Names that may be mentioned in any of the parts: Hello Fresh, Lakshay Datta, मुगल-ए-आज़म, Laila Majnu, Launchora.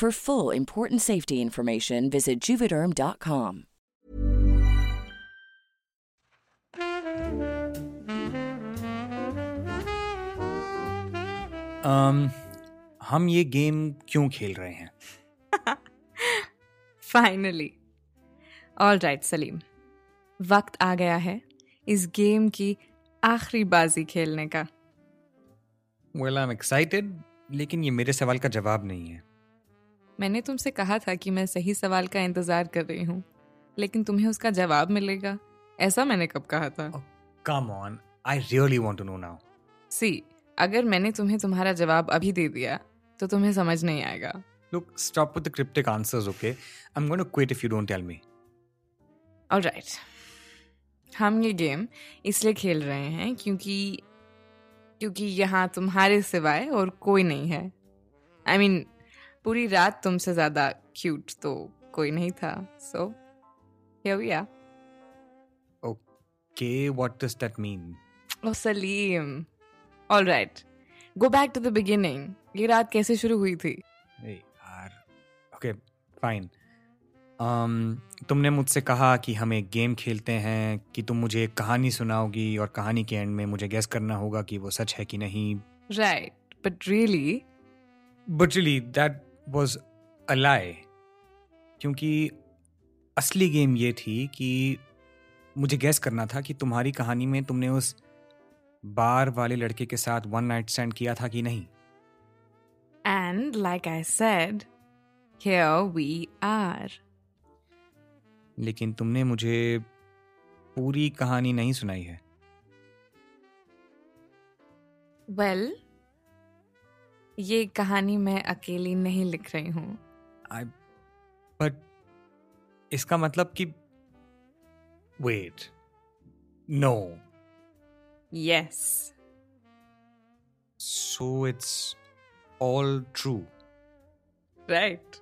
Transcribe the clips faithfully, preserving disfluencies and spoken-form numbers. For full important safety information, visit Juvederm dot com. Um, हम ये game क्यों खेल रहे हैं? Finally. All right, Salim. वक्त आ गया है इस गेम की आखिरी बाजी खेलने का. Well, I'm excited, लेकिन ये मेरे सवाल का जवाब नहीं है. मैंने तुमसे कहा था कि मैं सही सवाल का इंतजार कर रही हूँ, लेकिन तुम्हें उसका जवाब मिलेगा ऐसा मैंने कब कहा था? Oh, come on, I really want to know now. See, अगर मैंने तुम्हें तुम्हारा जवाब अभी दे दिया तो तुम्हें समझ नहीं आएगा. Look, stop with the cryptic answers, okay? I'm going to quit if you don't tell me. All right. हम ये गेम इसलिए खेल रहे हैं क्योंकि क्योंकि यहाँ तुम्हारे सिवाय और कोई नहीं है. I mean, पूरी रात तुमसे ज्यादा क्यूट तो कोई नहीं था. So here we are. Okay, what does that mean? Oh Salim, alright, go back to the beginning. ये रात कैसे शुरू हुई थी? ए यार, ओके फाइन. तुमने मुझसे कहा कि हम एक गेम खेलते हैं, कि तुम मुझे एक कहानी सुनाओगी और कहानी के एंड में मुझे गेस करना होगा कि वो सच है कि नहीं. Right, but really but really that was a lie, क्योंकि असली गेम ये थी कि मुझे गैस करना था कि तुम्हारी कहानी में तुमने उस बार वाले लड़के के साथ वन नाइट स्टैंड किया था कि नहीं. And like I said, here we are. लेकिन तुमने मुझे पूरी कहानी नहीं सुनाई है. वेल well, ये कहानी मैं अकेली नहीं लिख रही हूँ. बट इसका मतलब कि wait, no, yes, so it's all true, right?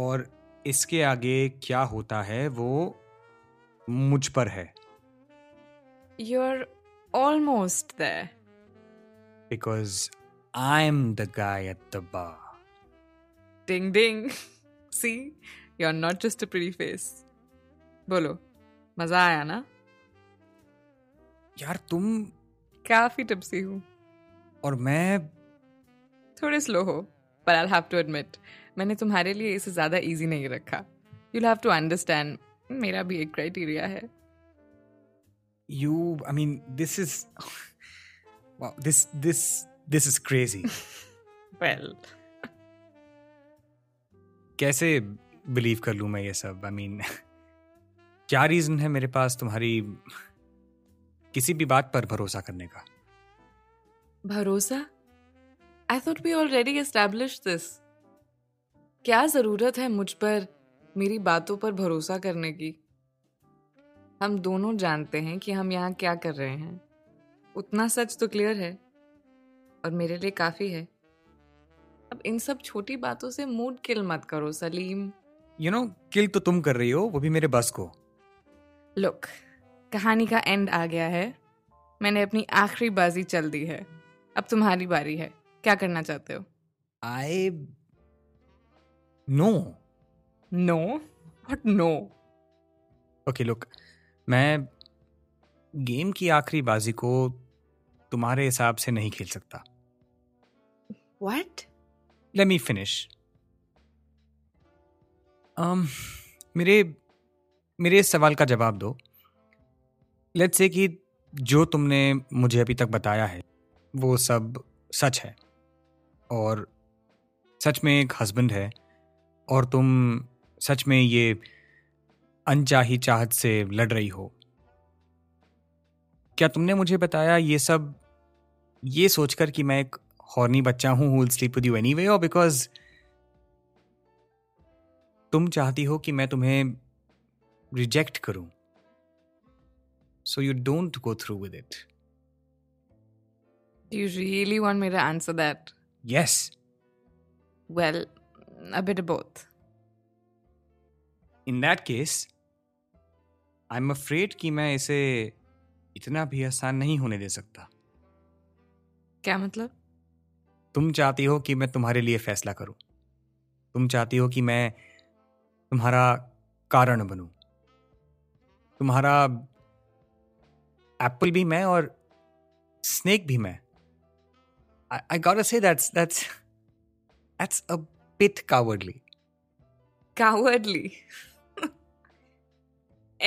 और इसके आगे क्या होता है वो मुझ पर है. You are almost there. Because I'm the guy at the bar. Ding ding. See, you're not just a pretty face. बोलो, मजा आया ना? यार तुम काफी tipsy हो. और मैं थोड़े slow हो, but I'll have to admit, मैंने तुम्हारे लिए इसे ज़्यादा easy नहीं रखा. You'll have to understand, मेरा भी एक criteria है. You, I mean, this is Wow, this this this is crazy. Well, कैसे बिलीव कर लूँ मैं ये सब? आई मीन, क्या रीजन है मेरे पास तुम्हारी किसी भी बात पर भरोसा करने का? भरोसा? I thought we already established this. क्या जरूरत है मुझ पर, मेरी बातों पर भरोसा करने की? हम दोनों जानते हैं कि हम यहाँ क्या कर रहे हैं। उतना सच तो क्लियर है और मेरे लिए काफ़ी है। अब इन सब छोटी बातों से मूड किल मत करो सलीम। यू नो, किल तो तुम कर रही हो, वो भी मेरे बस को। लुक, कहानी का एंड आ गया है। मैंने अपनी आखिरी बाजी चल दी है। अब तुम्हारी बारी है, क्या करना चाहते हो? I know no but no okay look, मैं गेम की आखिरी बाजी को तुम्हारे हिसाब से नहीं खेल सकता। What? Let me finish. Um, मेरे मेरे इस सवाल का जवाब दो। Let's say कि जो तुमने मुझे अभी तक बताया है वो सब सच है और सच में एक हस्बैंड है और तुम सच में ये अनचाही चाहत से लड़ रही हो। क्या तुमने मुझे बताया ये सब ये सोचकर कि मैं एक हॉर्नी बच्चा हूं who will sleep with you anyway, और बिकॉज तुम चाहती हो कि मैं तुम्हें रिजेक्ट करूं, so you don't go through with it? Do you really want me to answer that? Yes. Well, a bit of both. In that case, I'm afraid कि मैं इसे इतना भी आसान नहीं होने दे सकता। क्या मतलब? तुम चाहती हो कि मैं तुम्हारे लिए फैसला करूं। तुम चाहती हो कि मैं तुम्हारा कारण बनूं। तुम्हारा एप्पल भी मैं और स्नेक भी मैं। I gotta say that's that's that's a bit cowardly. Cowardly.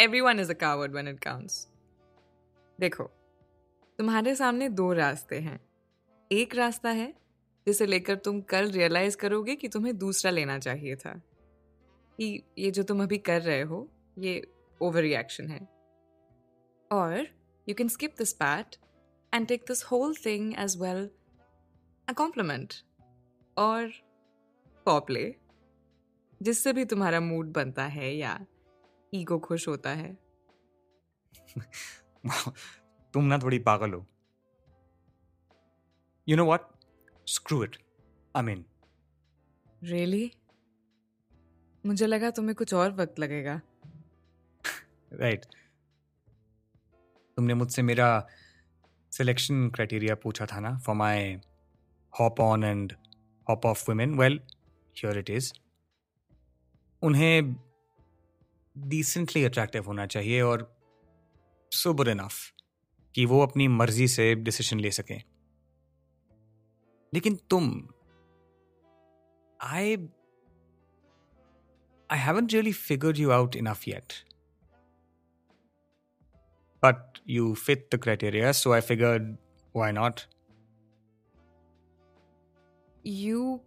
Everyone is a coward when it counts. देखो, तुम्हारे सामने दो रास्ते हैं। एक रास्ता है जिसे लेकर तुम कल रियलाइज करोगे कि तुम्हें दूसरा लेना चाहिए था, कि ये जो तुम अभी कर रहे हो ये ओवर रिएक्शन है। और you can skip this part and take this whole thing as well a compliment और पॉवर प्ले, जिससे भी तुम्हारा मूड बनता है या ईगो खुश होता है। तुम ना थोड़ी पागल हो। You know what, screw it, I in. Really? मुझे लगा तुम्हें कुछ और वक्त लगेगा। Right right. तुमने मुझसे मेरा सिलेक्शन क्राइटेरिया पूछा था ना, for my hop on and hop off women. Well, here it is. उन्हें डिसेंटली अट्रैक्टिव होना चाहिए और सोबर इनफ कि वो अपनी मर्जी से डिसीजन ले सकें। लेकिन तुम, I I haven't really figured you out enough yet, but you fit the criteria, so I figured why not. You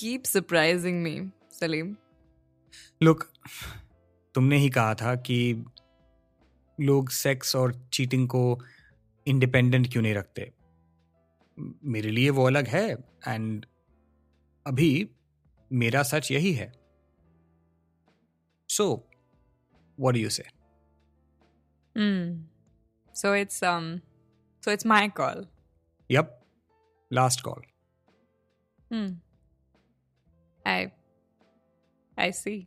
keep surprising me Salim. Look, तुमने ही कहा था कि लोग सेक्स और चीटिंग को इंडिपेंडेंट क्यों नहीं रखते। मेरे लिए वो अलग है एंड अभी मेरा सच यही है। So what do you say? So it's um so it's my call. Yup, last call. Hmm, I I C.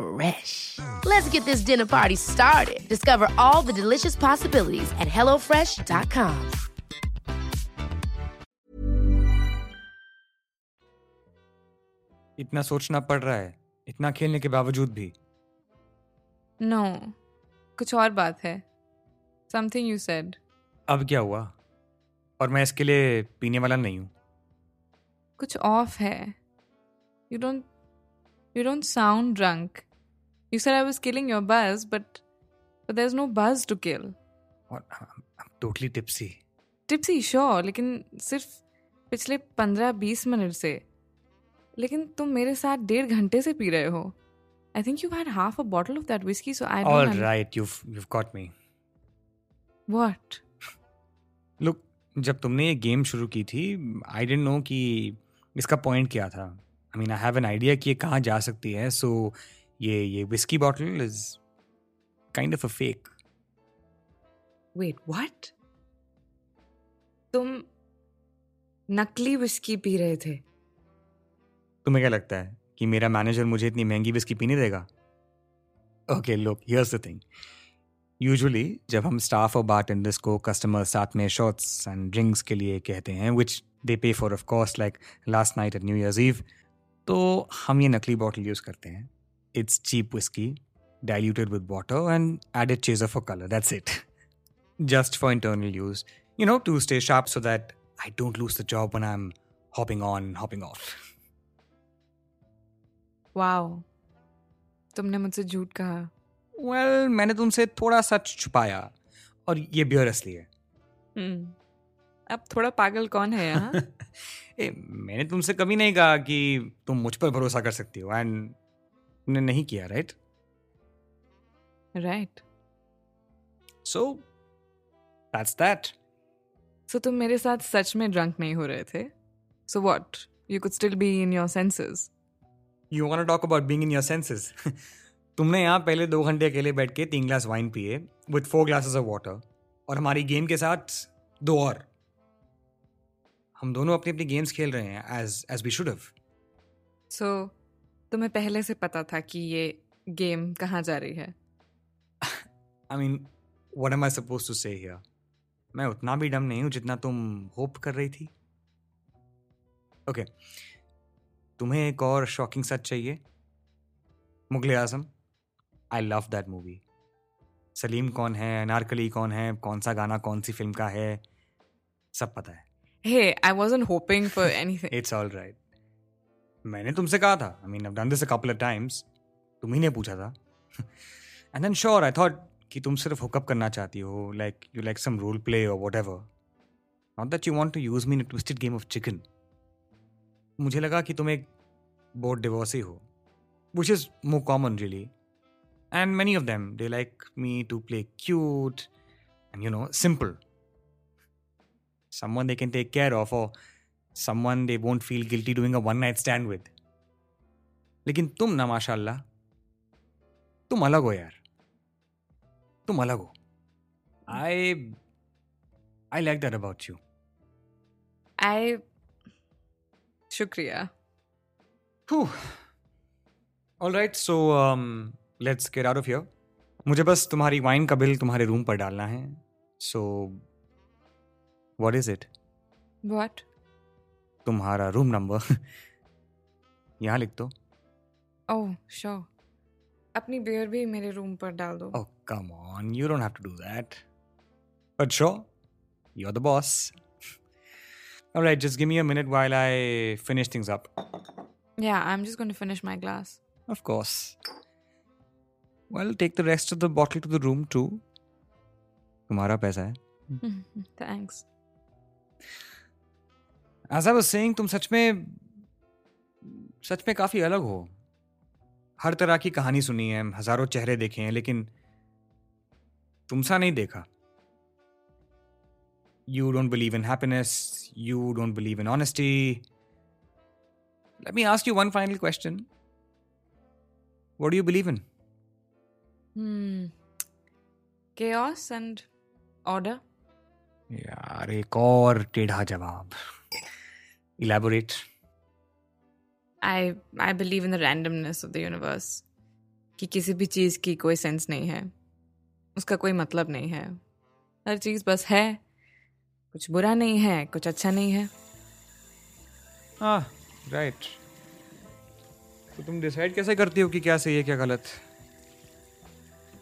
Fresh. Let's get this dinner party started. Discover all the delicious possibilities at hello fresh dot com. इतना सोचना पड़ रहा है, इतना खेलने के बावजूद भी। नो, no, कुछ और बात है। Something you said. अब क्या हुआ? और मैं इसके लिए पीने वाला नहीं हूँ। कुछ ऑफ है। You don't you don't sound drunk. You said I was killing your buzz, but but there is no buzz to kill. और I am totally tipsy. Tipsy sure, लेकिन सिर्फ पिछले पंद्रह बीस मिनट से। लेकिन तुम मेरे साथ डेढ़ घंटे से पी रहे हो। I think you had half a bottle of that whisky, so I don't all right, you you got me. What? Look, जब तुमने ये गेम शुरू की थी, आई डिडंट नो कि इसका पॉइंट क्या था। I mean, I have an idea कि ये कहाँ जा सकती है, सो ये ये whisky bottle is kind of a fake. Wait, what? तुम नकली व्हिस्की पी रहे थे? तुम्हें क्या लगता है कि मेरा मैनेजर मुझे इतनी महंगी व्हिस्की पीने देगा? Okay look, here's the thing. Usually जब हम स्टाफ और बारटेंडर्स को कस्टमर साथ में शॉट्स एंड ड्रिंक्स के लिए कहते हैं, which they pay for of course, like last night at new year's eve, तो हम ये नकली बॉटल यूज़ करते हैं। It's cheap whisky diluted with water and added chaser for colour, that's it, just for internal use, you know, to stay sharp so that I don't lose the job when I am hopping on hopping off. Wow, तुमने मुझसे झूठ कहा। Well well, मैंने तुमसे थोड़ा सच छुपाया, और ये बियर असली है। hmm. अब थोड़ा पागल कौन है यहाँ? ए, मैंने तुमसे कभी नहीं कहा कि तुम मुझ पर भरोसा कर सकती हो, एंड तुमने नहीं किया, right? Right. So that's that. सो तुम मेरे साथ सच में ड्रंक नहीं हो रहे थे। So what, you could still be in your senses. You want to talk about being in your senses? तुमने यहाँ पहले दो घंटे अकेले बैठ के तीन ग्लास वाइन पिए with four glasses of water, और हमारी गेम के साथ दो और। हम दोनों अपनी अपनी गेम्स खेल रहे हैं, as as we should have. So तुम्हें पहले से पता था कि ये गेम कहाँ जा रही है? I mean, what am I supposed to say here? मैं उतना भी dumb नहीं हूँ जितना तुम होप कर रही थी। Okay. तुम्हें एक और शॉकिंग सच चाहिए? मुगल-ए-आज़म, I love that movie. Salim कौन है, अनारकली कौन है, कौन सा गाना कौन सी फिल्म का है, सब पता है। Hey, I wasn't hoping for anything. It's all right. मैंने तुमसे कहा था, I mean I have done this a couple of times, तुम ही ने पूछा था। And then sure I thought कि तुम सिर्फ हुकअप करना चाहती हो, like you like some role play और whatever, not that you want to use me in a twisted game of chicken. मुझे लगा कि तुम एक बहुत डिवोर्सी हो, which is more common really, and many of them they like me to play cute and you know simple, someone they can take care of और someone they won't feel guilty doing a one night stand with. लेकिन तुम ना, माशाल्लाह, तुम अलग हो यार, तुम अलग हो। I I like that about you. I Shukriya. Whew. All right, so um, let's get out of here. मुझे बस तुम्हारी वाइन का बिल तुम्हारे रूम पर डालना है। So, what is it? What? तुम्हारा रूम नंबर यहाँ लिख दो। Oh, sure. अपनी बियर भी मेरे रूम पर डाल दो। Oh, come on, you don't have to do that. But sure, you're the boss. All right, just give me a minute while I finish things up. Yeah, I'm just going to finish my glass. Of course. Well, take the rest of the bottle to the room too. तुम्हारा पैसा है। Thanks. As I was saying, तुम सच में सच में काफी अलग हो। हर तरह की कहानी सुनी है, हजारों चेहरे देखे हैं, लेकिन तुमसा नहीं देखा। You don't believe in happiness. You don't believe in honesty. Let me ask you one final question. What do you believe in? Hmm. Chaos and order. यार एक और टेढ़ा जवाब. Elaborate. I I believe in the randomness of the universe. कि किसी भी चीज की कोई सेंस नहीं है, उसका कोई मतलब नहीं है, हर चीज बस है, कुछ बुरा नहीं है, कुछ अच्छा नहीं है. हाँ, राइट. तो तुम डिसाइड कैसे करती हो कि क्या सही है क्या गलत?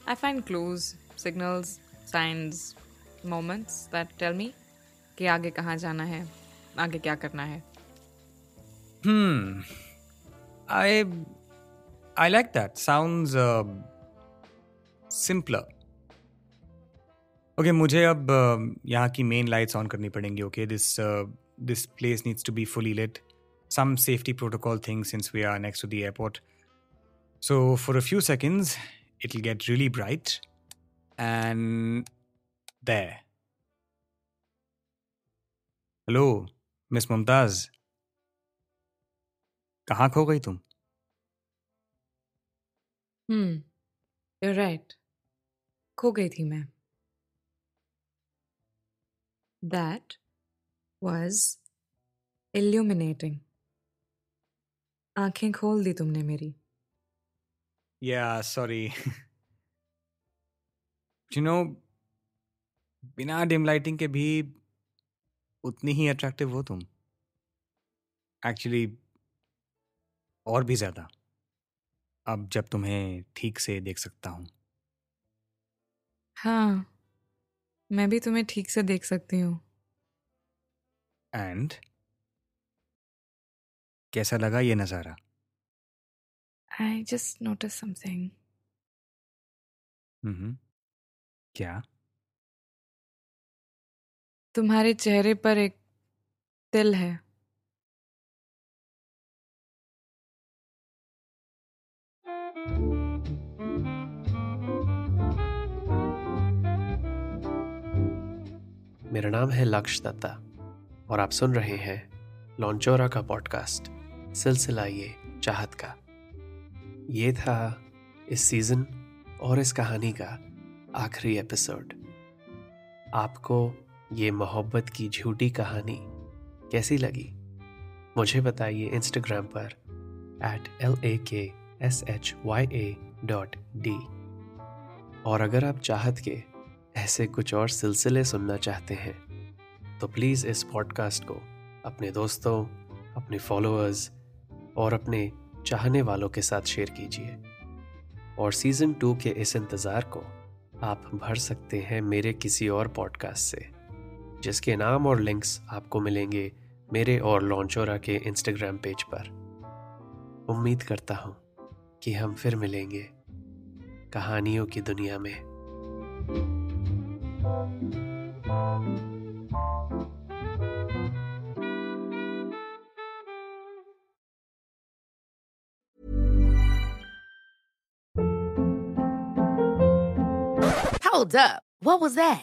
I find clues, signals, signs, moments that tell me कि आगे कहाँ जाना है, आगे क्या करना है. Hmm. I I like that. Sounds uh, simpler. Okay, मुझे अब uh, यहाँ की मेन लाइट्स ऑन करनी पड़ेंगी. Okay, this uh, this place needs to be fully lit. Some safety protocol things since we are next to the airport. So for a few seconds, it'll get really bright. And there. Hello, Miss Mumtaz. कहाँ खो गई तुम? Hmm, you're right. खो गई थी मैं. That was illuminating. आंखें खोल दी तुमने मेरी. Yeah, sorry. You know, बिना डिम लाइटिंग के भी उतनी ही अट्रैक्टिव हो तुम. Actually, और भी ज्यादा. अब जब तुम्हें ठीक से देख सकता हूँ. हाँ, मैं भी तुम्हें ठीक से देख सकती हूँ. And कैसा लगा ये नजारा? I just noticed something. हम्म, क्या? तुम्हारे चेहरे पर एक तिल है. मेरा नाम है लक्ष्य दत्ता और आप सुन रहे हैं लॉन्चोरा का पॉडकास्ट सिलसिला ये चाहत का. ये था इस सीज़न और इस कहानी का आखिरी एपिसोड. आपको ये मोहब्बत की झूठी कहानी कैसी लगी मुझे बताइए इंस्टाग्राम पर eight L A K S H Y A dot D. और अगर आप चाहत के ऐसे कुछ और सिलसिले सुनना चाहते हैं तो प्लीज़ इस पॉडकास्ट को अपने दोस्तों, अपने फॉलोअर्स और अपने चाहने वालों के साथ शेयर कीजिए. और सीज़न टू के इस इंतज़ार को आप भर सकते हैं मेरे किसी और पॉडकास्ट से, जिसके नाम और लिंक्स आपको मिलेंगे मेरे और लॉन्चोरा के इंस्टाग्राम पेज पर. उम्मीद करता हूँ कि हम फिर मिलेंगे कहानियों की दुनिया में. Hold up. What was that?